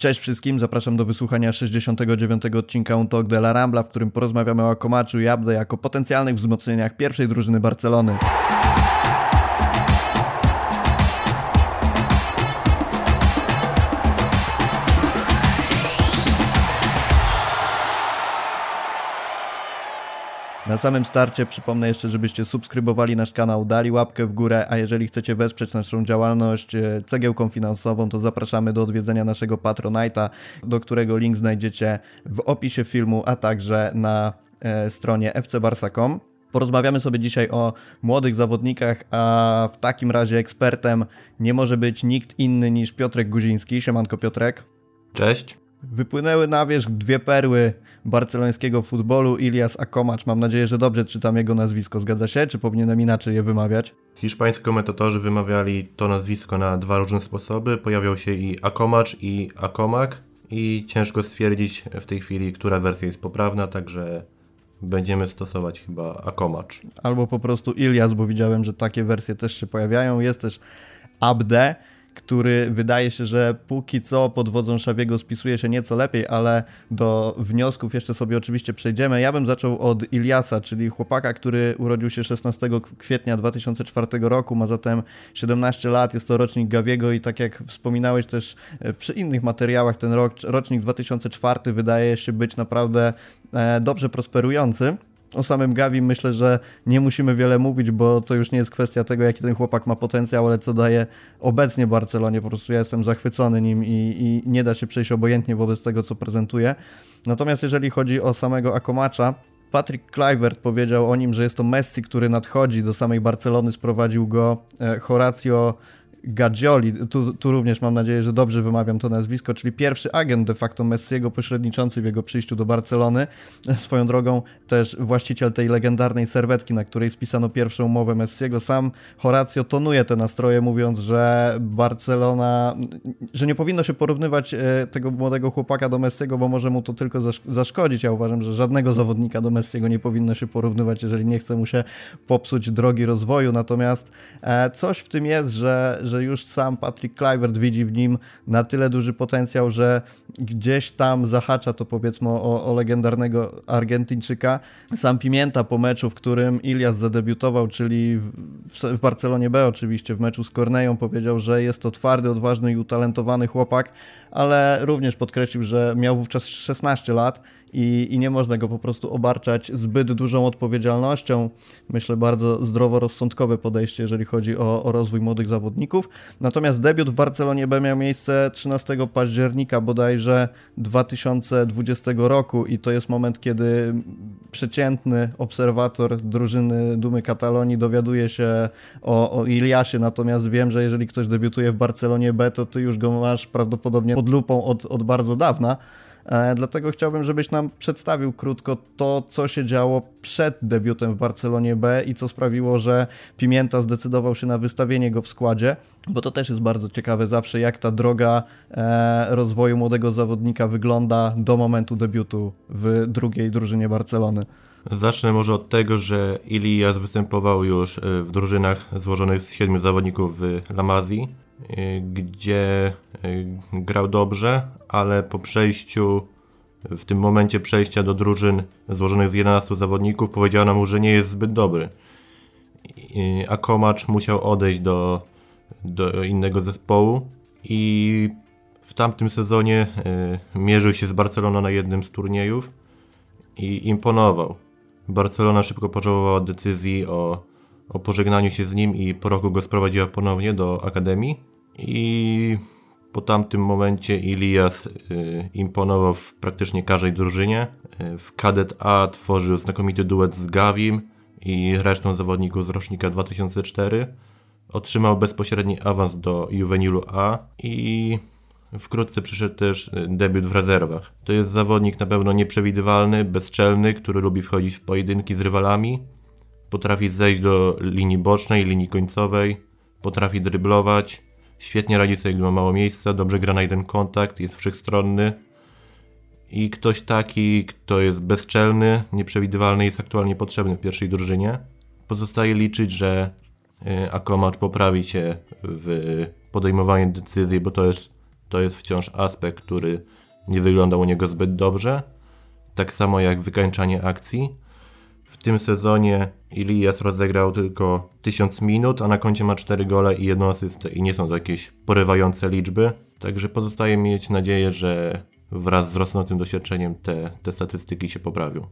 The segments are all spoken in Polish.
Cześć wszystkim, zapraszam do wysłuchania 69. odcinka Un Talk de la Rambla, w którym porozmawiamy o Komaczu i Abde jako potencjalnych wzmocnieniach pierwszej drużyny Barcelony. Na samym starcie przypomnę jeszcze, żebyście subskrybowali nasz kanał, dali łapkę w górę, a jeżeli chcecie wesprzeć naszą działalność cegiełką finansową, to zapraszamy do odwiedzenia naszego Patronite'a, do którego link znajdziecie w opisie filmu, a także na stronie fcbarsa.com. Porozmawiamy sobie dzisiaj o młodych zawodnikach, a w takim razie ekspertem nie może być nikt inny niż Piotrek Guziński. Siemanko Piotrek. Cześć. Wypłynęły na wierzch dwie perły barcelońskiego futbolu, Ilias a Komacz. Mam nadzieję, że dobrze czytam jego nazwisko. Zgadza się? Czy powinienem inaczej je wymawiać? Hiszpańscy komentatorzy wymawiali to nazwisko na dwa różne sposoby. Pojawiał się i a Komacz, i a Komak. I ciężko stwierdzić w tej chwili, która wersja jest poprawna, także będziemy stosować chyba a Komacz. Albo po prostu Ilias, bo widziałem, że takie wersje też się pojawiają. Jest też Abde, który wydaje się, że póki co pod wodzą Xaviego spisuje się nieco lepiej, ale do wniosków jeszcze sobie oczywiście przejdziemy. Ja bym zaczął od Iliasa, czyli chłopaka, który urodził się 16 kwietnia 2004 roku, ma zatem 17 lat, jest to rocznik Gaviego i tak jak wspominałeś też przy innych materiałach, ten rocznik 2004 wydaje się być naprawdę dobrze prosperujący. O samym Gavi myślę, że nie musimy wiele mówić, bo to już nie jest kwestia tego, jaki ten chłopak ma potencjał, ale co daje obecnie Barcelonie. Po prostu ja jestem zachwycony nim i nie da się przejść obojętnie wobec tego, co prezentuje. Natomiast jeżeli chodzi o samego a Komacza, Patrick Kluivert powiedział o nim, że jest to Messi, który nadchodzi do samej Barcelony. Sprowadził go Horacio Gagioli, tu również mam nadzieję, że dobrze wymawiam to nazwisko, czyli pierwszy agent de facto Messiego, pośredniczący w jego przyjściu do Barcelony. Swoją drogą też właściciel tej legendarnej serwetki, na której spisano pierwszą umowę Messiego. Sam Horacio tonuje te nastroje, mówiąc, że Barcelona, że nie powinno się porównywać tego młodego chłopaka do Messiego, bo może mu to tylko zaszkodzić. Ja uważam, że żadnego zawodnika do Messiego nie powinno się porównywać, jeżeli nie chce mu się popsuć drogi rozwoju. Natomiast coś w tym jest, że już sam Patrick Kluivert widzi w nim na tyle duży potencjał, że gdzieś tam zahacza to powiedzmy o legendarnego Argentyńczyka. Sam Pimienta po meczu, w którym Ilias zadebiutował, czyli w Barcelonie B oczywiście, w meczu z Corneją, powiedział, że jest to twardy, odważny i utalentowany chłopak, ale również podkreślił, że miał wówczas 16 lat i nie można go po prostu obarczać zbyt dużą odpowiedzialnością. Myślę, bardzo zdroworozsądkowe podejście, jeżeli chodzi o rozwój młodych zawodników. Natomiast debiut w Barcelonie B miał miejsce 13 października bodajże 2020 roku i to jest moment, kiedy przeciętny obserwator drużyny Dumy Katalonii dowiaduje się o Iliasie, natomiast wiem, że jeżeli ktoś debiutuje w Barcelonie B, to ty już go masz prawdopodobnie pod lupą od bardzo dawna. Dlatego chciałbym, żebyś nam przedstawił krótko to, co się działo przed debiutem w Barcelonie B i co sprawiło, że Pimienta zdecydował się na wystawienie go w składzie, bo to też jest bardzo ciekawe zawsze, jak ta droga rozwoju młodego zawodnika wygląda do momentu debiutu w drugiej drużynie Barcelony. Zacznę może od tego, że Ilias występował już w drużynach złożonych z 7 zawodników w La Masii, gdzie grał dobrze, ale po przejściu, w tym momencie przejścia do drużyn złożonych z 11 zawodników, powiedziano mu, że nie jest zbyt dobry. A Komacz musiał odejść do innego zespołu i w tamtym sezonie mierzył się z Barceloną na jednym z turniejów i imponował. Barcelona szybko potrzebowała decyzji o pożegnaniu się z nim i po roku go sprowadziła ponownie do akademii. I po tamtym momencie Ilias imponował w praktycznie każdej drużynie. W Kadet A tworzył znakomity duet z Gavim i resztą zawodników z rocznika 2004. Otrzymał bezpośredni awans do Juvenilu A i wkrótce przyszedł też debiut w rezerwach. To jest zawodnik na pewno nieprzewidywalny, bezczelny, który lubi wchodzić w pojedynki z rywalami. Potrafi zejść do linii bocznej, linii końcowej, potrafi dryblować. Świetnie radzi sobie, gdy ma mało miejsca, dobrze gra na jeden kontakt, jest wszechstronny. I ktoś taki, kto jest bezczelny, nieprzewidywalny, jest aktualnie potrzebny w pierwszej drużynie. Pozostaje liczyć, że a Komacz poprawi się w podejmowaniu decyzji, bo to jest to jest wciąż aspekt, który nie wygląda u niego zbyt dobrze. Tak samo jak wykańczanie akcji. W tym sezonie Ilias rozegrał tylko 1000 minut, a na koncie ma 4 gole i 1 asystę i nie są to jakieś porywające liczby. Także pozostaje mieć nadzieję, że wraz z rosnącym doświadczeniem te statystyki się poprawią.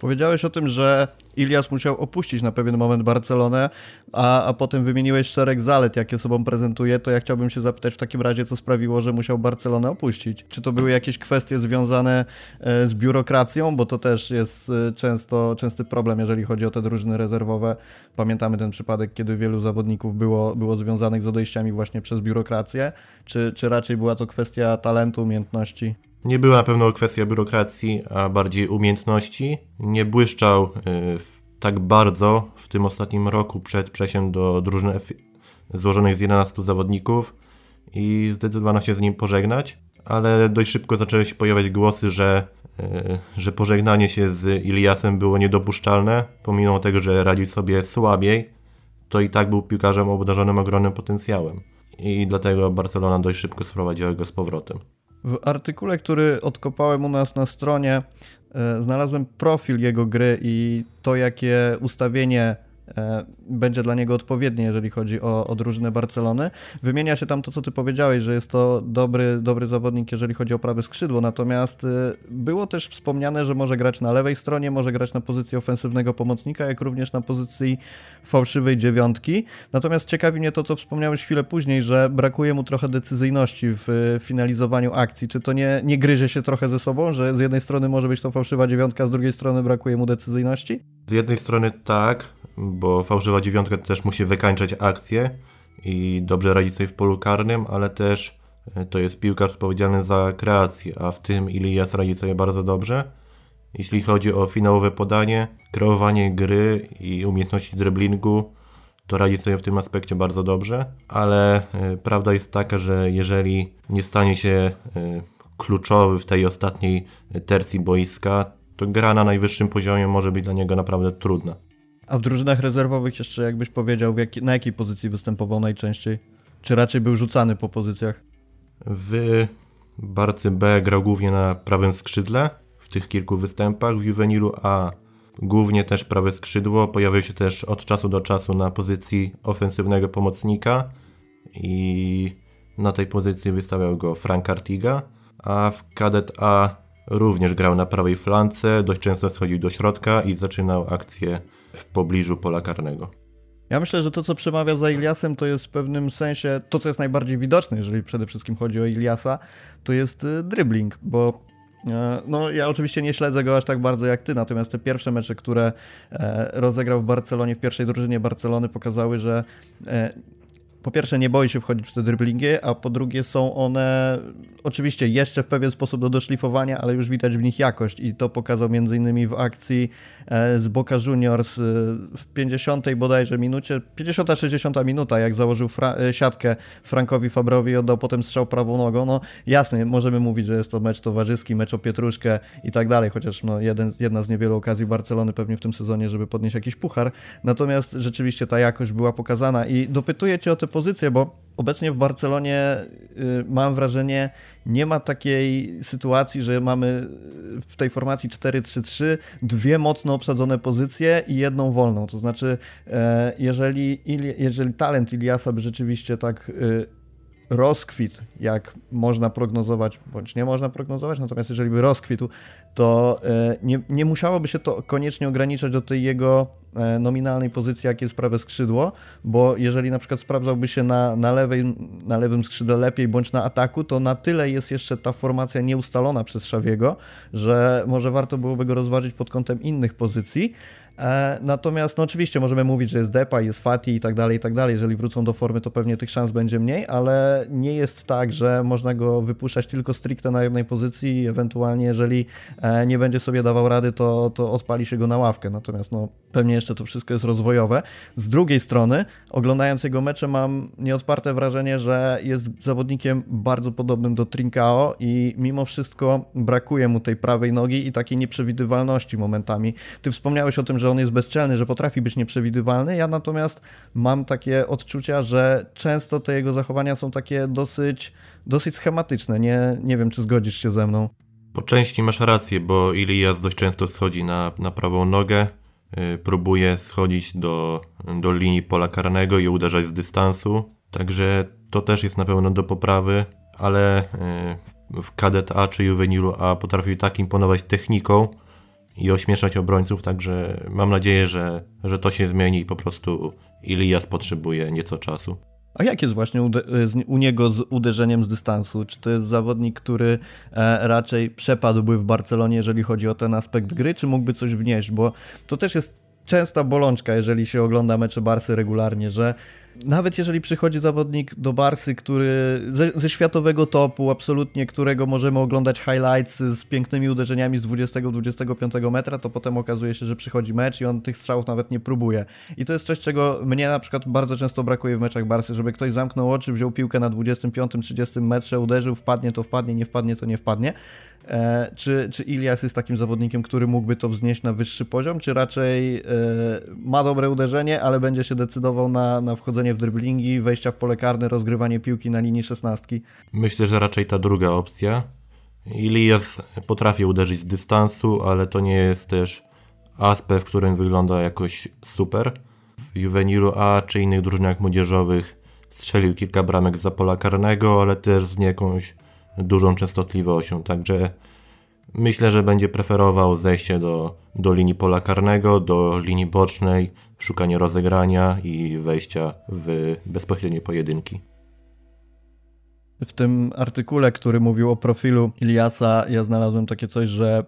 Powiedziałeś o tym, że Ilias musiał opuścić na pewien moment Barcelonę, a potem wymieniłeś szereg zalet, jakie sobą prezentuje, to ja chciałbym się zapytać w takim razie, co sprawiło, że musiał Barcelonę opuścić. Czy to były jakieś kwestie związane z biurokracją, bo to też jest częsty problem, jeżeli chodzi o te drużyny rezerwowe. Pamiętamy ten przypadek, kiedy wielu zawodników było związanych z odejściami właśnie przez biurokrację, czy raczej była to kwestia talentu, umiejętności? Nie była na pewno kwestia biurokracji, a bardziej umiejętności. Nie błyszczał tak bardzo w tym ostatnim roku przed przejściem do drużyn złożonych z 11 zawodników i zdecydowano się z nim pożegnać, ale dość szybko zaczęły się pojawiać głosy, że pożegnanie się z Iliasem było niedopuszczalne, pomimo tego, że radził sobie słabiej, to i tak był piłkarzem obdarzonym ogromnym potencjałem i dlatego Barcelona dość szybko sprowadziła go z powrotem. W artykule, który odkopałem u nas na stronie, znalazłem profil jego gry i to, jakie ustawienie będzie dla niego odpowiednie, jeżeli chodzi o drużynę Barcelony. Wymienia się tam to, co ty powiedziałeś, że jest to dobry zawodnik, jeżeli chodzi o prawe skrzydło, natomiast było też wspomniane, że może grać na lewej stronie, może grać na pozycji ofensywnego pomocnika, jak również na pozycji fałszywej dziewiątki. Natomiast ciekawi mnie to, co wspomniałeś chwilę później, że brakuje mu trochę decyzyjności w finalizowaniu akcji. Czy to nie gryzie się trochę ze sobą, że z jednej strony może być to fałszywa dziewiątka, z drugiej strony brakuje mu decyzyjności? Z jednej strony tak, bo fałszywa dziewiątka też musi wykańczać akcję i dobrze radzić sobie w polu karnym, ale też to jest piłkarz odpowiedzialny za kreację, a w tym Ilias radzi sobie bardzo dobrze. Jeśli chodzi o finałowe podanie, kreowanie gry i umiejętności driblingu, to radzi sobie w tym aspekcie bardzo dobrze, ale prawda jest taka, że jeżeli nie stanie się kluczowy w tej ostatniej tercji boiska, to gra na najwyższym poziomie może być dla niego naprawdę trudna. A w drużynach rezerwowych jeszcze jakbyś powiedział, na jakiej pozycji występował najczęściej? Czy raczej był rzucany po pozycjach? W Barcy B grał głównie na prawym skrzydle w tych kilku występach, w Juvenilu A głównie też prawe skrzydło, pojawił się też od czasu do czasu na pozycji ofensywnego pomocnika i na tej pozycji wystawiał go Frank Artiga, a w Kadet A również grał na prawej flance, dość często schodził do środka i zaczynał akcję w pobliżu pola karnego. Ja myślę, że to, co przemawia za Iliasem, to jest w pewnym sensie to, co jest najbardziej widoczne, jeżeli przede wszystkim chodzi o Iliasa, to jest dribbling, bo ja oczywiście nie śledzę go aż tak bardzo jak ty, natomiast te pierwsze mecze, które rozegrał w Barcelonie, w pierwszej drużynie Barcelony, pokazały, że po pierwsze nie boi się wchodzić w te driblingi, a po drugie są one oczywiście jeszcze w pewien sposób do doszlifowania, ale już widać w nich jakość i to pokazał m.in. w akcji z Boca Juniors w 50 bodajże minucie, 50-60 minuta, jak założył siatkę Frankowi Fabrowi i oddał potem strzał prawą nogą. No jasne, możemy mówić, że jest to mecz towarzyski, mecz o pietruszkę i tak dalej, chociaż jedna z niewielu okazji Barcelony pewnie w tym sezonie, żeby podnieść jakiś puchar, natomiast rzeczywiście ta jakość była pokazana i dopytuję cię o te pozycje, bo obecnie w Barcelonie mam wrażenie, nie ma takiej sytuacji, że mamy w tej formacji 4-3-3 dwie mocno obsadzone pozycje i jedną wolną. To znaczy, jeżeli talent Iliasa by rzeczywiście tak rozkwit, jak można prognozować, bądź nie można prognozować, natomiast jeżeli by rozkwitł, to nie musiałoby się to koniecznie ograniczać do tej jego nominalnej pozycji, jakie jest prawe skrzydło, bo jeżeli na przykład sprawdzałby się na lewym skrzydle lepiej, bądź na ataku, to na tyle jest jeszcze ta formacja nieustalona przez Xaviego, że może warto byłoby go rozważyć pod kątem innych pozycji. Natomiast oczywiście możemy mówić, że jest Depay, jest Fati i tak dalej, jeżeli wrócą do formy, to pewnie tych szans będzie mniej, ale nie jest tak, że można go wypuszczać tylko stricte na jednej pozycji i ewentualnie jeżeli nie będzie sobie dawał rady, to odpali się go na ławkę, natomiast pewnie jeszcze to wszystko jest rozwojowe. Z drugiej strony, oglądając jego mecze, mam nieodparte wrażenie, że jest zawodnikiem bardzo podobnym do Trincao i mimo wszystko brakuje mu tej prawej nogi i takiej nieprzewidywalności momentami. Ty wspomniałeś o tym, że on jest bezczelny, że potrafi być nieprzewidywalny. Ja natomiast mam takie odczucia, że często te jego zachowania są takie dosyć schematyczne. Nie wiem, czy zgodzisz się ze mną. Po części masz rację, bo Ilias dość często schodzi na prawą nogę, próbuje schodzić do linii pola karnego i uderzać z dystansu, także to też jest na pewno do poprawy, ale w Kadet A czy Juvenilu A potrafił tak imponować techniką i ośmieszać obrońców, także mam nadzieję, że to się zmieni i po prostu Ilias potrzebuje nieco czasu. A jak jest właśnie u niego z uderzeniem z dystansu? Czy to jest zawodnik, który raczej przepadłby w Barcelonie, jeżeli chodzi o ten aspekt gry, czy mógłby coś wnieść? Bo to też jest częsta bolączka, jeżeli się ogląda mecze Barsy regularnie, że nawet jeżeli przychodzi zawodnik do Barsy, który ze światowego topu, absolutnie, którego możemy oglądać highlights z pięknymi uderzeniami z 20-25 metra, to potem okazuje się, że przychodzi mecz i on tych strzałów nawet nie próbuje. I to jest coś, czego mnie na przykład bardzo często brakuje w meczach Barsy, żeby ktoś zamknął oczy, wziął piłkę na 25-30 metrze, uderzył, wpadnie to wpadnie, nie wpadnie to nie wpadnie. Czy Ilias jest takim zawodnikiem, który mógłby to wznieść na wyższy poziom, czy raczej ma dobre uderzenie, ale będzie się decydował na wchodzenie w driblingi, wejścia w pole karne, rozgrywanie piłki na linii szesnastki? Myślę, że raczej ta druga opcja. Ilias potrafi uderzyć z dystansu, ale to nie jest też aspekt, w którym wygląda jakoś super. W Juvenilu A czy innych drużynach młodzieżowych strzelił kilka bramek za pola karnego, ale też z jakąś dużą częstotliwością, także myślę, że będzie preferował zejście do linii pola karnego, do linii bocznej, szukanie rozegrania i wejścia w bezpośrednie pojedynki. W tym artykule, który mówił o profilu Iliasa, ja znalazłem takie coś, że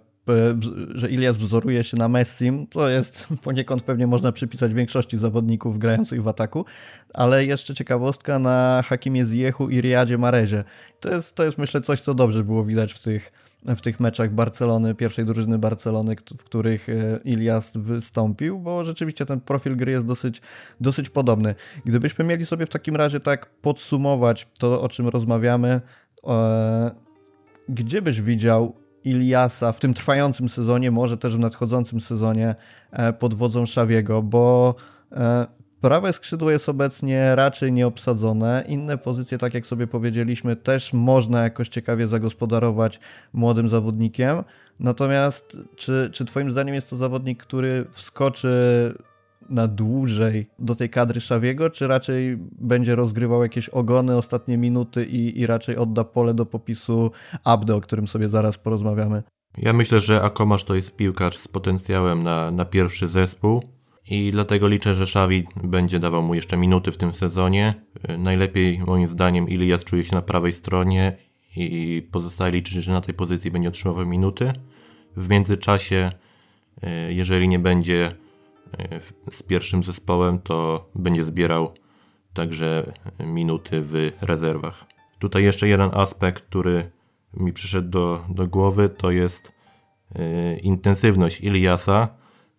Ilias wzoruje się na Messim, co jest poniekąd pewnie można przypisać większości zawodników grających w ataku, ale jeszcze ciekawostka na Hakimie Ziyechu i Riyadzie Marezie. To jest myślę coś, co dobrze było widać w tych meczach Barcelony, pierwszej drużyny Barcelony, w których Ilias wystąpił, bo rzeczywiście ten profil gry jest dosyć podobny. Gdybyśmy mieli sobie w takim razie tak podsumować to, o czym rozmawiamy, gdzie byś widział Iliasa w tym trwającym sezonie, może też w nadchodzącym sezonie pod wodzą Xaviego, bo prawe skrzydło jest obecnie raczej nieobsadzone, inne pozycje, tak jak sobie powiedzieliśmy, też można jakoś ciekawie zagospodarować młodym zawodnikiem, natomiast czy twoim zdaniem jest to zawodnik, który wskoczy na dłużej do tej kadry Xaviego, czy raczej będzie rozgrywał jakieś ogony, ostatnie minuty i raczej odda pole do popisu Abde, o którym sobie zaraz porozmawiamy? Ja myślę, że Akomasz to jest piłkarz z potencjałem na pierwszy zespół i dlatego liczę, że Xavi będzie dawał mu jeszcze minuty w tym sezonie. Najlepiej moim zdaniem Ilias czuje się na prawej stronie i pozostali liczy, że na tej pozycji będzie otrzymywał minuty. W międzyczasie, jeżeli nie będzie z pierwszym zespołem, to będzie zbierał także minuty w rezerwach. Tutaj jeszcze jeden aspekt, który mi przyszedł do głowy, to jest intensywność Iliasa,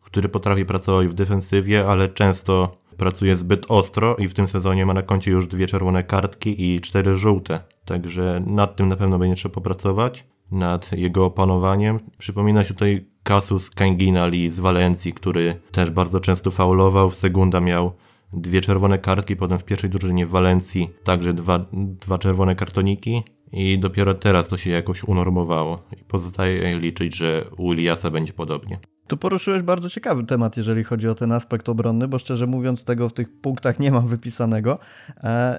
który potrafi pracować w defensywie, ale często pracuje zbyt ostro i w tym sezonie ma na koncie już 2 czerwone kartki i 4 żółte. Także nad tym na pewno będzie trzeba popracować, nad jego opanowaniem. Przypomina się tutaj Casus Canginali z Walencji, który też bardzo często faulował. W Segunda miał 2 czerwone kartki, potem w pierwszej drużynie w Walencji także 2 czerwone kartoniki i dopiero teraz to się jakoś unormowało. I pozostaje liczyć, że u Iliasa będzie podobnie. Tu poruszyłeś bardzo ciekawy temat, jeżeli chodzi o ten aspekt obronny, bo szczerze mówiąc tego w tych punktach nie mam wypisanego.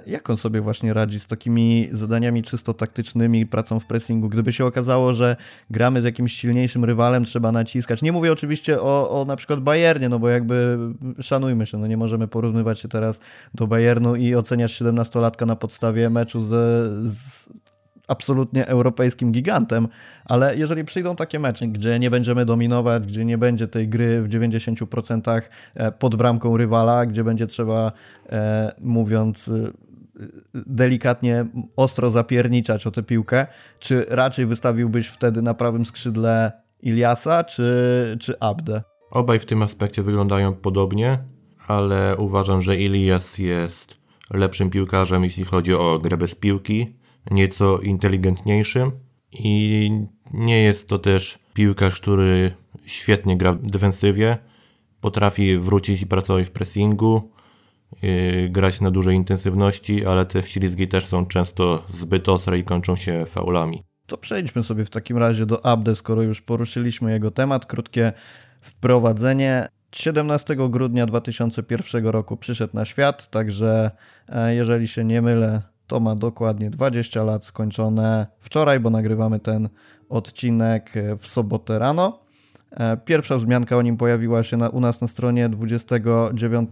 Jak on sobie właśnie radzi z takimi zadaniami czysto taktycznymi, pracą w pressingu? Gdyby się okazało, że gramy z jakimś silniejszym rywalem, trzeba naciskać. Nie mówię oczywiście o na przykład Bayernie, no bo jakby szanujmy się, no nie możemy porównywać się teraz do Bayernu i oceniać 17-latka na podstawie meczu z absolutnie europejskim gigantem, ale jeżeli przyjdą takie mecze, gdzie nie będziemy dominować, gdzie nie będzie tej gry w 90% pod bramką rywala, gdzie będzie trzeba, mówiąc delikatnie, ostro zapierniczać o tę piłkę, czy raczej wystawiłbyś wtedy na prawym skrzydle Iliasa czy Abde? Obaj w tym aspekcie wyglądają podobnie, ale uważam, że Ilias jest lepszym piłkarzem, jeśli chodzi o grę bez piłki, nieco inteligentniejszym i nie jest to też piłkarz, który świetnie gra w defensywie, potrafi wrócić i pracować w pressingu, grać na dużej intensywności, ale te ślizgi też są często zbyt ostre i kończą się faulami. To przejdźmy sobie w takim razie do Abde, skoro już poruszyliśmy jego temat. Krótkie wprowadzenie. 17 grudnia 2001 roku przyszedł na świat, także jeżeli się nie mylę, to ma dokładnie 20 lat skończone wczoraj, bo nagrywamy ten odcinek w sobotę rano. Pierwsza wzmianka o nim pojawiła się u nas na stronie 29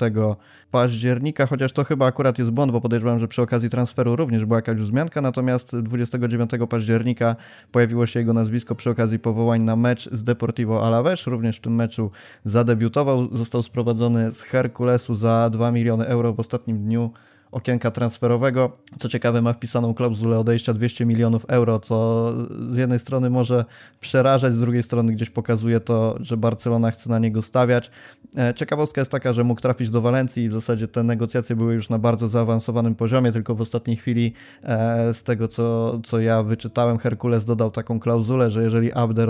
października, chociaż to chyba akurat jest błąd, bo podejrzewam, że przy okazji transferu również była jakaś wzmianka, natomiast 29 października pojawiło się jego nazwisko przy okazji powołań na mecz z Deportivo Alavés. Również w tym meczu zadebiutował, został sprowadzony z Herkulesu za 2 miliony euro w ostatnim dniu okienka transferowego. Co ciekawe, ma wpisaną klauzulę odejścia 200 milionów euro, co z jednej strony może przerażać, z drugiej strony gdzieś pokazuje to, że Barcelona chce na niego stawiać. Ciekawostka jest taka, że mógł trafić do Walencji i w zasadzie te negocjacje były już na bardzo zaawansowanym poziomie, tylko w ostatniej chwili, z tego co ja wyczytałem, Herkules dodał taką klauzulę, że jeżeli Abde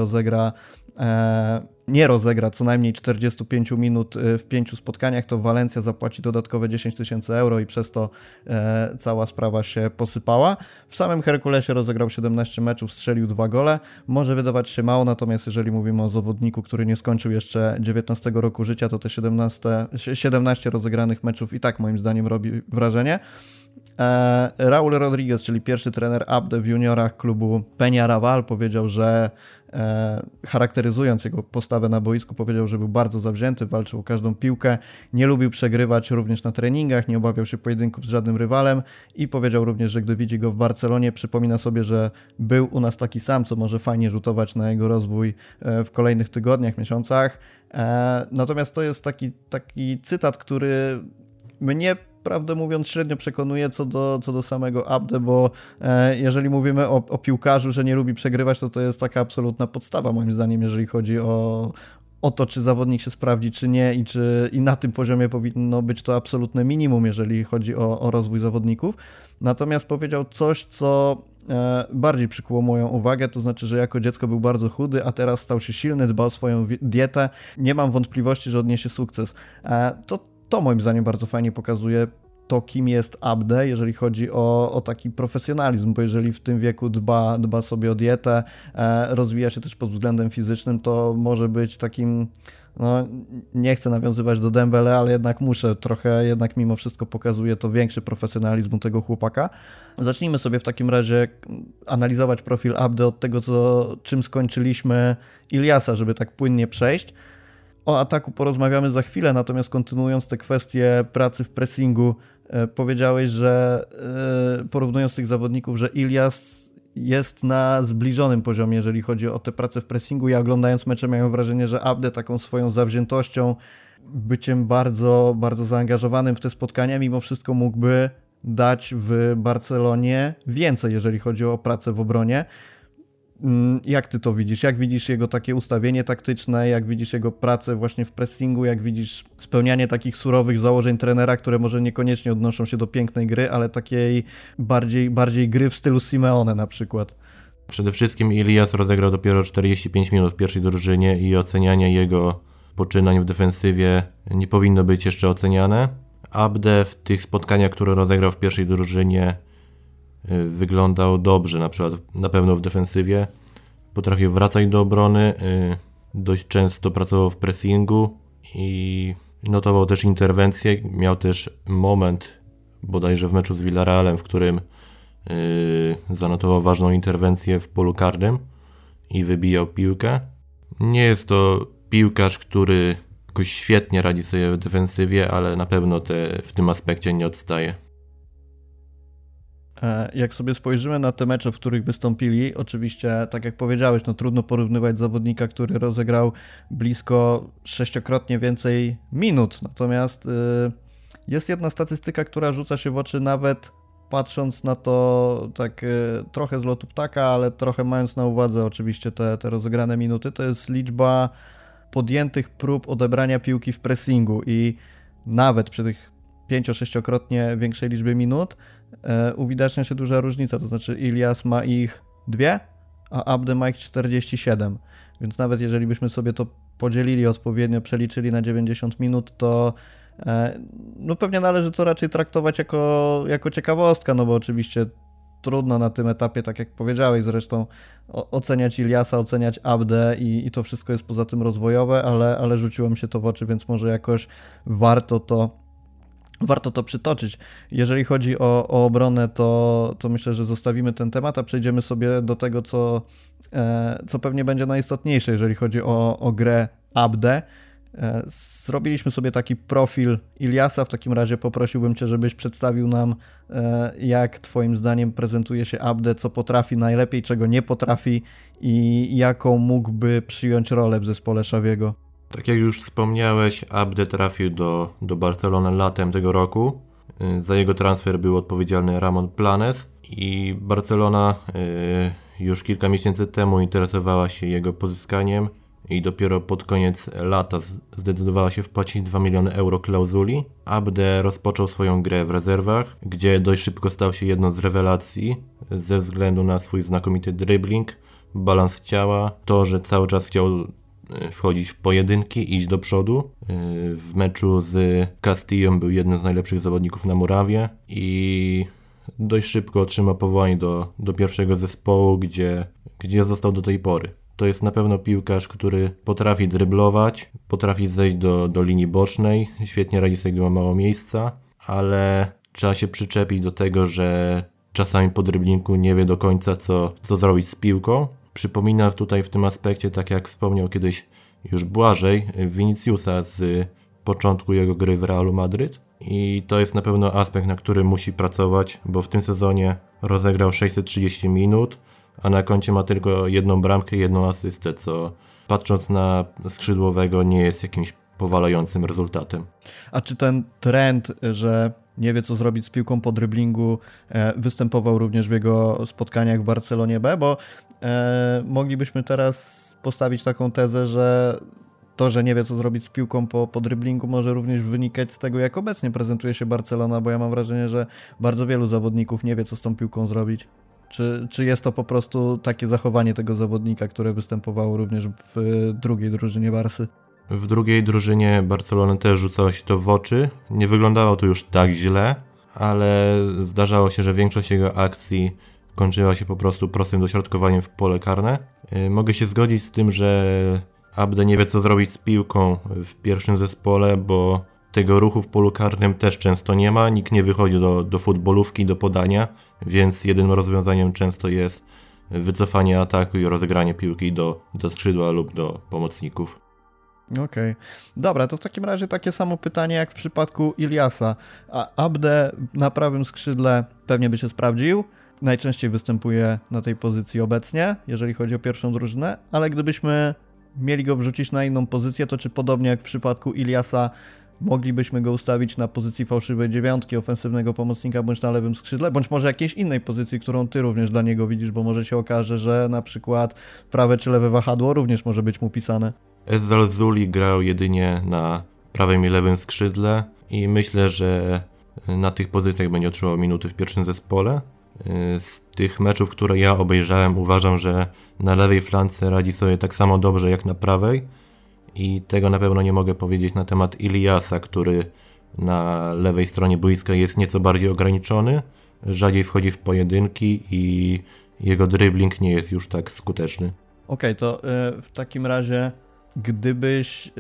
nie rozegra co najmniej 45 minut w 5 spotkaniach, to Walencja zapłaci dodatkowe 10 tysięcy euro i przez to cała sprawa się posypała. W samym Herkulesie rozegrał 17 meczów, strzelił 2 gole. Może wydawać się mało, natomiast jeżeli mówimy o zawodniku, który nie skończył jeszcze 19 roku życia, to te 17 rozegranych meczów i tak moim zdaniem robi wrażenie. Raúl Rodríguez, czyli pierwszy trener Abde w juniorach klubu Peñarol, powiedział, że charakteryzując jego postawę na boisku, powiedział, że był bardzo zawzięty, walczył o każdą piłkę, nie lubił przegrywać również na treningach, nie obawiał się pojedynków z żadnym rywalem i powiedział również, że gdy widzi go w Barcelonie, przypomina sobie, że był u nas taki sam, co może fajnie rzutować na jego rozwój w kolejnych tygodniach, miesiącach. Natomiast to jest taki cytat, który mnie, prawdę mówiąc, średnio przekonuje co do samego Abde, bo jeżeli mówimy o piłkarzu, że nie lubi przegrywać, to jest taka absolutna podstawa moim zdaniem, jeżeli chodzi o to, czy zawodnik się sprawdzi, czy nie i na tym poziomie powinno być to absolutne minimum, jeżeli chodzi o rozwój zawodników. Natomiast powiedział coś, co bardziej przykuło moją uwagę, to znaczy, że jako dziecko był bardzo chudy, a teraz stał się silny, dbał o swoją dietę. Nie mam wątpliwości, że odniesie sukces. To moim zdaniem bardzo fajnie pokazuje to, kim jest Abde, jeżeli chodzi o taki profesjonalizm, bo jeżeli w tym wieku dba sobie o dietę, rozwija się też pod względem fizycznym, to może być takim, no nie chcę nawiązywać do Dembele, ale jednak muszę, trochę mimo wszystko pokazuje to większy profesjonalizm tego chłopaka. Zacznijmy sobie w takim razie analizować profil Abde od tego, czym skończyliśmy Iliasa, żeby tak płynnie przejść. O ataku porozmawiamy za chwilę, natomiast kontynuując te kwestie pracy w pressingu, powiedziałeś, że porównując tych zawodników, że Ilias jest na zbliżonym poziomie, jeżeli chodzi o tę pracę w pressingu. Ja oglądając mecze miałem wrażenie, że Abde taką swoją zawziętością, byciem bardzo, bardzo zaangażowanym w te spotkania, mimo wszystko mógłby dać w Barcelonie więcej, jeżeli chodzi o pracę w obronie. Jak ty to widzisz? Jak widzisz jego takie ustawienie taktyczne? Jak widzisz jego pracę właśnie w pressingu? Jak widzisz spełnianie takich surowych założeń trenera, które może niekoniecznie odnoszą się do pięknej gry, ale takiej bardziej gry w stylu Simeone na przykład? Przede wszystkim Ilias rozegrał dopiero 45 minut w pierwszej drużynie i ocenianie jego poczynań w defensywie nie powinno być jeszcze oceniane. Abde w tych spotkaniach, które rozegrał w pierwszej drużynie, wyglądał dobrze, na przykład na pewno w defensywie. Potrafił wracać do obrony, dość często pracował w pressingu i notował też interwencje. Miał też moment, bodajże w meczu z Villarrealem, w którym zanotował ważną interwencję w polu karnym i wybijał piłkę. Nie jest to piłkarz, który jakoś świetnie radzi sobie w defensywie, ale na pewno w tym aspekcie nie odstaje. Jak sobie spojrzymy na te mecze, w których wystąpili, oczywiście, tak jak powiedziałeś, no trudno porównywać zawodnika, który rozegrał blisko 6-krotnie więcej minut, natomiast jest jedna statystyka, która rzuca się w oczy nawet patrząc na to tak trochę z lotu ptaka, ale trochę mając na uwadze oczywiście te rozegrane minuty, to jest liczba podjętych prób odebrania piłki w pressingu i nawet przy tych 5-6-krotnie większej liczbie minut uwidacznia się duża różnica, to znaczy Ilias ma ich 2, a Abde ma ich 47, więc nawet jeżeli byśmy sobie to podzielili odpowiednio, przeliczyli na 90 minut, to no pewnie należy to raczej traktować jako ciekawostkę, no bo oczywiście trudno na tym etapie, tak jak powiedziałeś zresztą, oceniać Iliasa, oceniać Abdę i to wszystko jest poza tym rozwojowe, ale rzuciło mi się to w oczy, więc może jakoś warto to przytoczyć. Jeżeli chodzi o obronę, to myślę, że zostawimy ten temat, a przejdziemy sobie do tego, co pewnie będzie najistotniejsze, jeżeli chodzi o grę Abdę. Zrobiliśmy sobie taki profil Iliasa, w takim razie poprosiłbym Cię, żebyś przedstawił nam, jak Twoim zdaniem prezentuje się Abde, co potrafi najlepiej, czego nie potrafi i jaką mógłby przyjąć rolę w zespole Szawiego. Tak jak już wspomniałeś, Abde trafił do Barcelony latem tego roku. Za jego transfer był odpowiedzialny Ramon Planes i Barcelona już kilka miesięcy temu interesowała się jego pozyskaniem i dopiero pod koniec lata zdecydowała się wpłacić 2 miliony euro klauzuli. Abde rozpoczął swoją grę w rezerwach, gdzie dość szybko stał się jedną z rewelacji ze względu na swój znakomity dribbling, balans ciała, to, że cały czas chciał wchodzić w pojedynki, iść do przodu. W meczu z Castillą był jednym z najlepszych zawodników na murawie i dość szybko otrzymał powołanie do pierwszego zespołu, gdzie został do tej pory. To jest na pewno piłkarz, który potrafi dryblować, potrafi zejść do linii bocznej, świetnie radzi sobie, gdy ma mało miejsca, ale trzeba się przyczepić do tego, że czasami po dryblingu nie wie do końca, co zrobić z piłką. Przypomina tutaj w tym aspekcie, tak jak wspomniał kiedyś już Błażej, Viniciusa z początku jego gry w Realu Madryt. I to jest na pewno aspekt, na który musi pracować, bo w tym sezonie rozegrał 630 minut, a na koncie ma tylko jedną bramkę i jedną asystę, co patrząc na skrzydłowego nie jest jakimś powalającym rezultatem. A czy ten trend, że nie wie co zrobić z piłką po dryblingu, występował również w jego spotkaniach w Barcelonie B? Bo moglibyśmy teraz postawić taką tezę, że to, że nie wie co zrobić z piłką po dryblingu, może również wynikać z tego, jak obecnie prezentuje się Barcelona, bo ja mam wrażenie, że bardzo wielu zawodników nie wie co z tą piłką zrobić. Czy jest to po prostu takie zachowanie tego zawodnika, które występowało również w drugiej drużynie Barsy? W drugiej drużynie Barcelony też rzucało się to w oczy. Nie wyglądało to już tak źle, ale zdarzało się, że większość jego akcji kończyła się po prostu prostym dośrodkowaniem w pole karne. Mogę się zgodzić z tym, że Abde nie wie co zrobić z piłką w pierwszym zespole, bo tego ruchu w polu karnym też często nie ma, nikt nie wychodzi do futbolówki, do podania, więc jedynym rozwiązaniem często jest wycofanie ataku i rozegranie piłki do skrzydła lub do pomocników. Okej. Dobra, to w takim razie takie samo pytanie jak w przypadku Iliasa. A Abde na prawym skrzydle pewnie by się sprawdził, najczęściej występuje na tej pozycji obecnie, jeżeli chodzi o pierwszą drużynę, ale gdybyśmy mieli go wrzucić na inną pozycję, to czy podobnie jak w przypadku Iliasa moglibyśmy go ustawić na pozycji fałszywej dziewiątki, ofensywnego pomocnika, bądź na lewym skrzydle, bądź może jakiejś innej pozycji, którą Ty również dla niego widzisz, bo może się okaże, że na przykład prawe czy lewe wahadło również może być mu pisane. Ezzalzuli grał jedynie na prawym i lewym skrzydle i myślę, że na tych pozycjach będzie otrzymał minuty w pierwszym zespole. Z tych meczów, które ja obejrzałem, uważam, że na lewej flance radzi sobie tak samo dobrze jak na prawej. I tego na pewno nie mogę powiedzieć na temat Iliasa, który na lewej stronie boiska jest nieco bardziej ograniczony, rzadziej wchodzi w pojedynki i jego dribbling nie jest już tak skuteczny. Okej, to w takim razie, gdybyś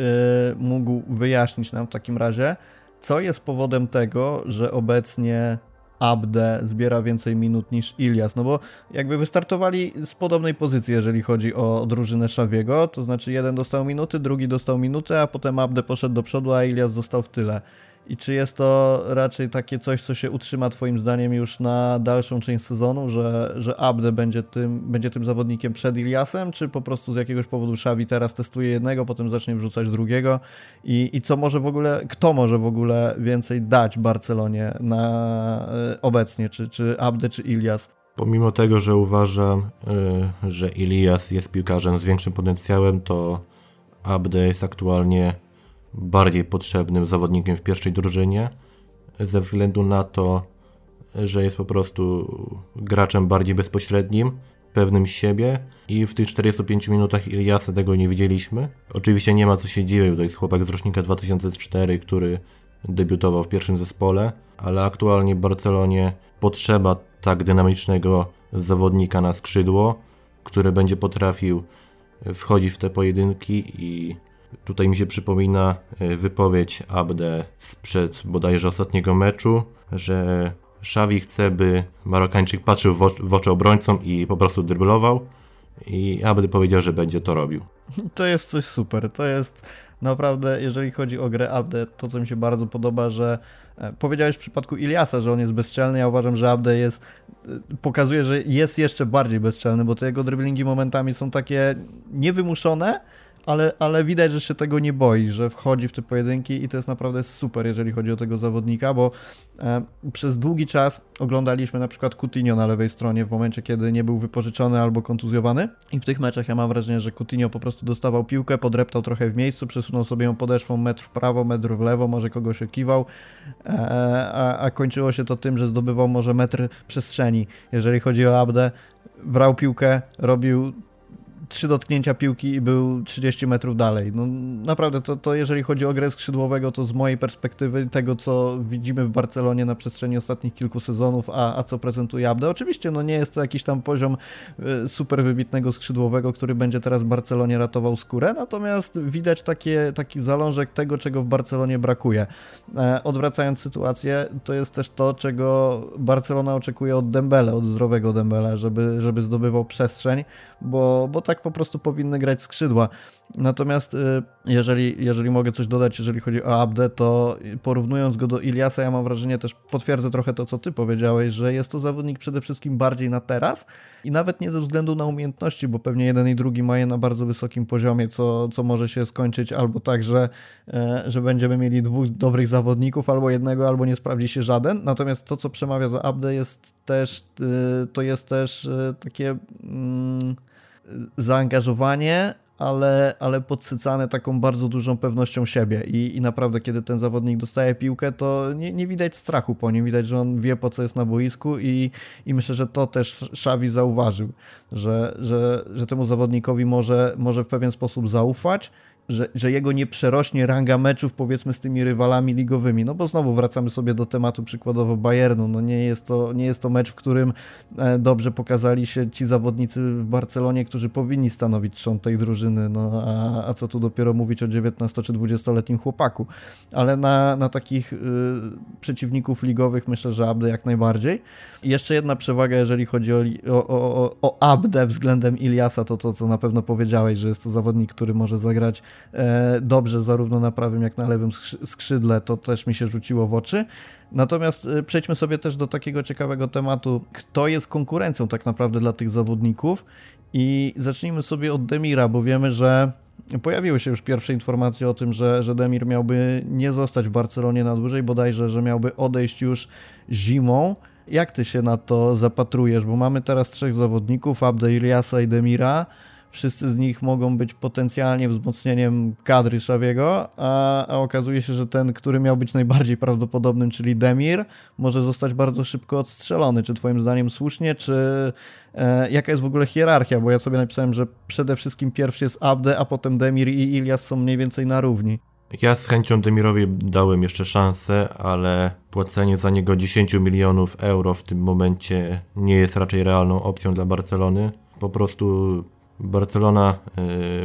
mógł wyjaśnić nam w takim razie, co jest powodem tego, że obecnie Abde zbiera więcej minut niż Ilias, no bo jakby wystartowali z podobnej pozycji, jeżeli chodzi o drużynę Szawiego, to znaczy jeden dostał minuty, drugi dostał minutę, a potem Abde poszedł do przodu, a Ilias został w tyle. I czy jest to raczej takie coś, co się utrzyma Twoim zdaniem już na dalszą część sezonu, że Abde będzie tym zawodnikiem przed Iliasem, czy po prostu z jakiegoś powodu Xavi teraz testuje jednego, potem zacznie wrzucać drugiego i co może w ogóle, kto może w ogóle więcej dać Barcelonie na obecnie, czy Abde, czy Ilias? Pomimo tego, że uważam, że Ilias jest piłkarzem z większym potencjałem, to Abde jest aktualnie bardziej potrzebnym zawodnikiem w pierwszej drużynie ze względu na to, że jest po prostu graczem bardziej bezpośrednim, pewnym siebie i w tych 45 minutach Iliasa tego nie widzieliśmy. Oczywiście nie ma co się dziwić, to jest chłopak z rocznika 2004, który debiutował w pierwszym zespole, ale aktualnie w Barcelonie potrzeba tak dynamicznego zawodnika na skrzydło, który będzie potrafił wchodzić w te pojedynki i tutaj mi się przypomina wypowiedź Abde sprzed bodajże ostatniego meczu, że Xavi chce, by Marokańczyk patrzył w oczy obrońcom i po prostu dryblował i Abde powiedział, że będzie to robił. To jest coś super, to jest naprawdę, jeżeli chodzi o grę Abde, to co mi się bardzo podoba, że powiedziałeś w przypadku Iliasa, że on jest bezczelny, ja uważam, że Abde jest, pokazuje, że jest jeszcze bardziej bezczelny, bo te jego dryblingi momentami są takie niewymuszone, ale widać, że się tego nie boi, że wchodzi w te pojedynki i to jest naprawdę super, jeżeli chodzi o tego zawodnika, bo przez długi czas oglądaliśmy na przykład Coutinho na lewej stronie w momencie, kiedy nie był wypożyczony albo kontuzjowany i w tych meczach ja mam wrażenie, że Coutinho po prostu dostawał piłkę, podreptał trochę w miejscu, przesunął sobie ją podeszwą metr w prawo, metr w lewo, może kogoś okiwał, a kończyło się to tym, że zdobywał może metr przestrzeni. Jeżeli chodzi o Abde, brał piłkę, robił 3 dotknięcia piłki i był 30 metrów dalej. No naprawdę, to jeżeli chodzi o grę skrzydłowego, to z mojej perspektywy tego, co widzimy w Barcelonie na przestrzeni ostatnich kilku sezonów, a co prezentuje Abde. Oczywiście, no nie jest to jakiś tam poziom super wybitnego skrzydłowego, który będzie teraz w Barcelonie ratował skórę, natomiast widać taki zalążek tego, czego w Barcelonie brakuje. Odwracając sytuację, to jest też to, czego Barcelona oczekuje od Dembele, od zdrowego Dembele, żeby zdobywał przestrzeń, bo tak po prostu powinny grać skrzydła. Natomiast jeżeli mogę coś dodać, jeżeli chodzi o Abde, to porównując go do Iliasa, ja mam wrażenie, też potwierdzę trochę to, co ty powiedziałeś, że jest to zawodnik przede wszystkim bardziej na teraz i nawet nie ze względu na umiejętności, bo pewnie jeden i drugi ma je na bardzo wysokim poziomie, co może się skończyć albo tak, że będziemy mieli dwóch dobrych zawodników, albo jednego, albo nie sprawdzi się żaden. Natomiast to, co przemawia za Abde, jest też takie zaangażowanie, ale podsycane taką bardzo dużą pewnością siebie i naprawdę kiedy ten zawodnik dostaje piłkę, to nie widać strachu po nim, widać, że on wie, po co jest na boisku i myślę, że to też Xavi zauważył, że temu zawodnikowi może w pewien sposób zaufać, że jego nie przerośnie ranga meczów, powiedzmy, z tymi rywalami ligowymi, no bo znowu wracamy sobie do tematu przykładowo Bayernu, no nie jest to mecz, w którym dobrze pokazali się ci zawodnicy w Barcelonie, którzy powinni stanowić trzon tej drużyny, no a co tu dopiero mówić o 19 czy 20-letnim chłopaku, ale na takich przeciwników ligowych myślę, że Abde jak najbardziej. I jeszcze jedna przewaga, jeżeli chodzi o Abde względem Iliasa, to co na pewno powiedziałeś, że jest to zawodnik, który może zagrać dobrze zarówno na prawym, jak na lewym skrzydle, to też mi się rzuciło w oczy. Natomiast przejdźmy sobie też do takiego ciekawego tematu, kto jest konkurencją tak naprawdę dla tych zawodników i zacznijmy sobie od Demira, bo wiemy, że pojawiły się już pierwsze informacje o tym, że Demir miałby nie zostać w Barcelonie na dłużej, bodajże, że miałby odejść już zimą. Jak ty się na to zapatrujesz? Bo mamy teraz 3 zawodników, Abde, Iliasa i Demira. Wszyscy z nich mogą być potencjalnie wzmocnieniem kadry Xaviego, a okazuje się, że ten, który miał być najbardziej prawdopodobnym, czyli Demir, może zostać bardzo szybko odstrzelony. Czy twoim zdaniem słusznie, czy jaka jest w ogóle hierarchia? Bo ja sobie napisałem, że przede wszystkim pierwszy jest Abde, a potem Demir i Ilias są mniej więcej na równi. Ja z chęcią Demirowi dałem jeszcze szansę, ale płacenie za niego 10 milionów euro w tym momencie nie jest raczej realną opcją dla Barcelony. Po prostu Barcelona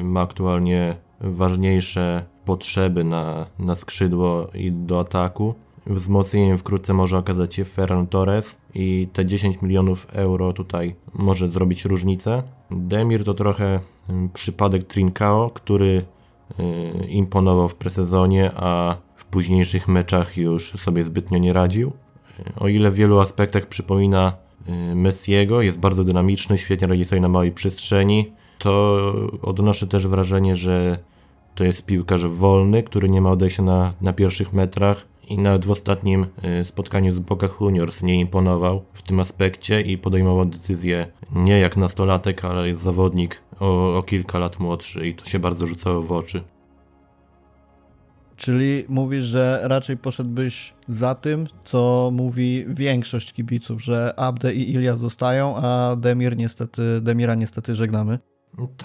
ma aktualnie ważniejsze potrzeby na skrzydło i do ataku. Wzmocnieniem wkrótce może okazać się Ferran Torres i te 10 milionów euro tutaj może zrobić różnicę. Demir to trochę przypadek Trincao, który imponował w presezonie, a w późniejszych meczach już sobie zbytnio nie radził. O ile w wielu aspektach przypomina Messiego, jest bardzo dynamiczny, świetnie radzi sobie na małej przestrzeni, to odnoszę też wrażenie, że to jest piłkarz wolny, który nie ma odejścia na pierwszych metrach i nawet w ostatnim spotkaniu z Boca Juniors nie imponował w tym aspekcie i podejmował decyzję nie jak nastolatek, ale jest zawodnik o kilka lat młodszy i to się bardzo rzucało w oczy. Czyli mówisz, że raczej poszedłbyś za tym, co mówi większość kibiców, że Abde i Ilia zostają, a Demira niestety żegnamy?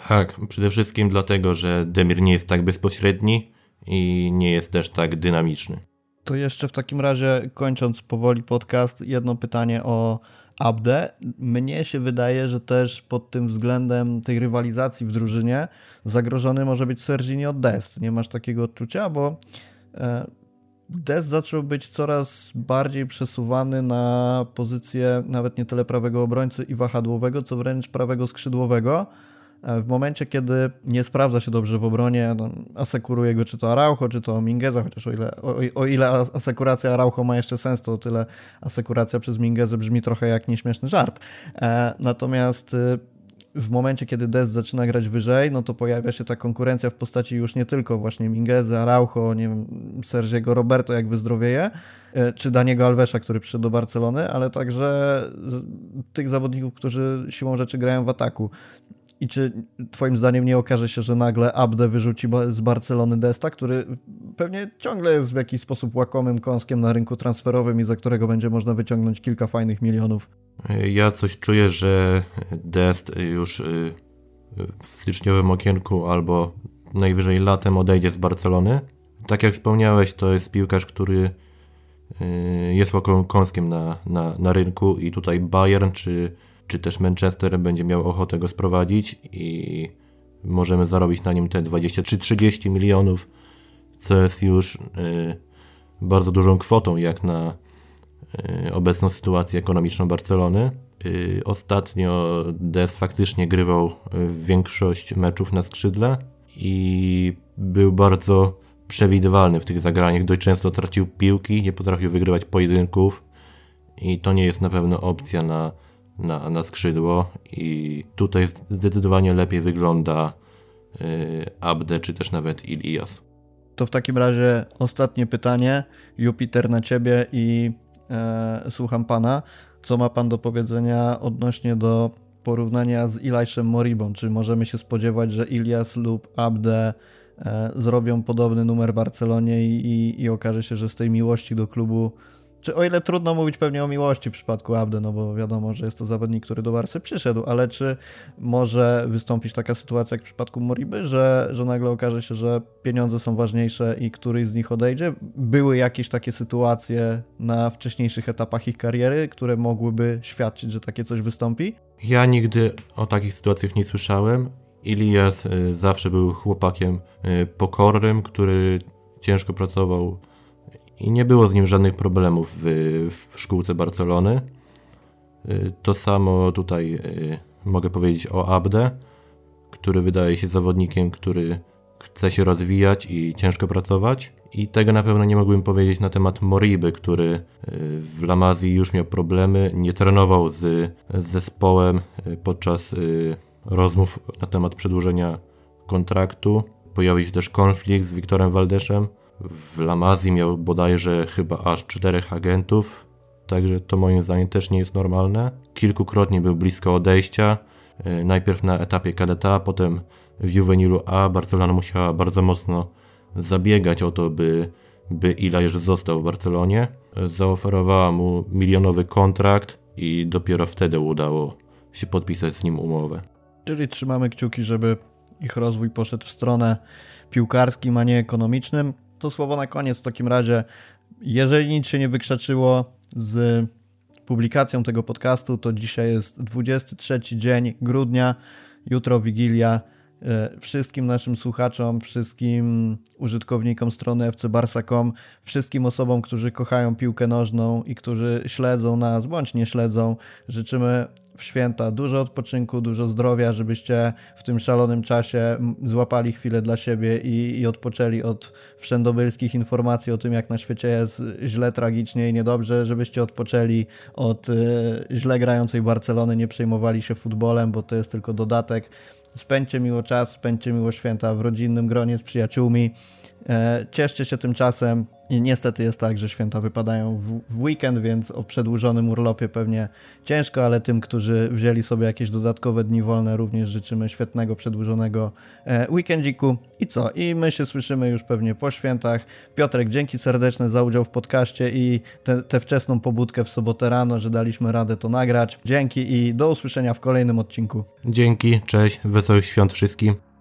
Tak, przede wszystkim dlatego, że Demir nie jest tak bezpośredni i nie jest też tak dynamiczny. To jeszcze w takim razie, kończąc powoli podcast, jedno pytanie o Abde. Mnie się wydaje, że też pod tym względem tej rywalizacji w drużynie zagrożony może być Serginio Dest. Nie masz takiego odczucia? Bo Dest zaczął być coraz bardziej przesuwany na pozycję nawet nie tyle prawego obrońcy i wahadłowego, co wręcz prawego skrzydłowego. W momencie, kiedy nie sprawdza się dobrze w obronie, asekuruje go czy to Araujo, czy to Mingueza, chociaż o ile asekuracja Araujo ma jeszcze sens, to o tyle asekuracja przez Minguezę brzmi trochę jak nieśmieszny żart. Natomiast w momencie, kiedy Dest zaczyna grać wyżej, no to pojawia się ta konkurencja w postaci już nie tylko właśnie Minguezy, Araujo, nie wiem, Sergiego Roberto jakby zdrowieje, czy Daniego Alvesa, który przyszedł do Barcelony, ale także tych zawodników, którzy siłą rzeczy grają w ataku. I czy twoim zdaniem nie okaże się, że nagle Abde wyrzuci z Barcelony Desta, który pewnie ciągle jest w jakiś sposób łakomym kąskiem na rynku transferowym i za którego będzie można wyciągnąć kilka fajnych milionów? Ja coś czuję, że Dest już w styczniowym okienku albo najwyżej latem odejdzie z Barcelony. Tak jak wspomniałeś, to jest piłkarz, który jest łakomym kąskiem na rynku i tutaj Bayern czy też Manchester będzie miał ochotę go sprowadzić i możemy zarobić na nim te 20-30 milionów, co jest już bardzo dużą kwotą jak na obecną sytuację ekonomiczną Barcelony. Ostatnio Dest faktycznie grywał w większość meczów na skrzydle i był bardzo przewidywalny w tych zagraniach, dość często tracił piłki, nie potrafił wygrywać pojedynków i to nie jest na pewno opcja na skrzydło i tutaj zdecydowanie lepiej wygląda Abde czy też nawet Ilias. To w takim razie ostatnie pytanie, Jupiter, na ciebie i słucham pana. Co ma pan do powiedzenia odnośnie do porównania z Eliaszem Moribą? Czy możemy się spodziewać, że Ilias lub Abde zrobią podobny numer Barcelonie i okaże się, że z tej miłości do klubu, czy o ile trudno mówić pewnie o miłości w przypadku Abde, no bo wiadomo, że jest to zawodnik, który do Barcy przyszedł, ale czy może wystąpić taka sytuacja jak w przypadku Moriby, że nagle okaże się, że pieniądze są ważniejsze i któryś z nich odejdzie? Były jakieś takie sytuacje na wcześniejszych etapach ich kariery, które mogłyby świadczyć, że takie coś wystąpi? Ja nigdy o takich sytuacjach nie słyszałem. Ilias zawsze był chłopakiem pokornym, który ciężko pracował i nie było z nim żadnych problemów w szkółce Barcelony. To samo tutaj mogę powiedzieć o Abde, który wydaje się zawodnikiem, który chce się rozwijać i ciężko pracować. I tego na pewno nie mógłbym powiedzieć na temat Moriby, który w La Masii już miał problemy, nie trenował z zespołem podczas rozmów na temat przedłużenia kontraktu. Pojawił się też konflikt z Wiktorem Valdesem. W La Masii miał bodajże chyba aż 4 agentów, także to moim zdaniem też nie jest normalne. Kilkukrotnie był blisko odejścia, najpierw na etapie kadeta, potem w Juvenilu A. Barcelona musiała bardzo mocno zabiegać o to, by Ilaż został w Barcelonie. Zaoferowała mu milionowy kontrakt i dopiero wtedy udało się podpisać z nim umowę. Czyli trzymamy kciuki, żeby ich rozwój poszedł w stronę piłkarskim, a nie ekonomicznym. To słowo na koniec w takim razie. Jeżeli nic się nie wykrzaczyło z publikacją tego podcastu, to dzisiaj jest 23 dzień grudnia, jutro Wigilia. Wszystkim naszym słuchaczom, wszystkim użytkownikom strony fcbarsa.com, wszystkim osobom, którzy kochają piłkę nożną i którzy śledzą nas, bądź nie śledzą, życzymy w święta dużo odpoczynku, dużo zdrowia, żebyście w tym szalonym czasie złapali chwilę dla siebie i odpoczęli od wszędobylskich informacji o tym, jak na świecie jest źle, tragicznie i niedobrze, żebyście odpoczęli od źle grającej Barcelony, nie przejmowali się futbolem, bo to jest tylko dodatek. Spędźcie miło czas, spędźcie miło święta w rodzinnym gronie z przyjaciółmi, cieszcie się tym czasem I niestety jest tak, że święta wypadają w weekend, więc o przedłużonym urlopie pewnie ciężko, ale tym, którzy wzięli sobie jakieś dodatkowe dni wolne, również życzymy świetnego, przedłużonego weekendziku. I co? I my się słyszymy już pewnie po świętach. Piotrek, dzięki serdeczne za udział w podcaście i tę wczesną pobudkę w sobotę rano, że daliśmy radę to nagrać. Dzięki i do usłyszenia w kolejnym odcinku. Dzięki, cześć, wesołych świąt wszystkim.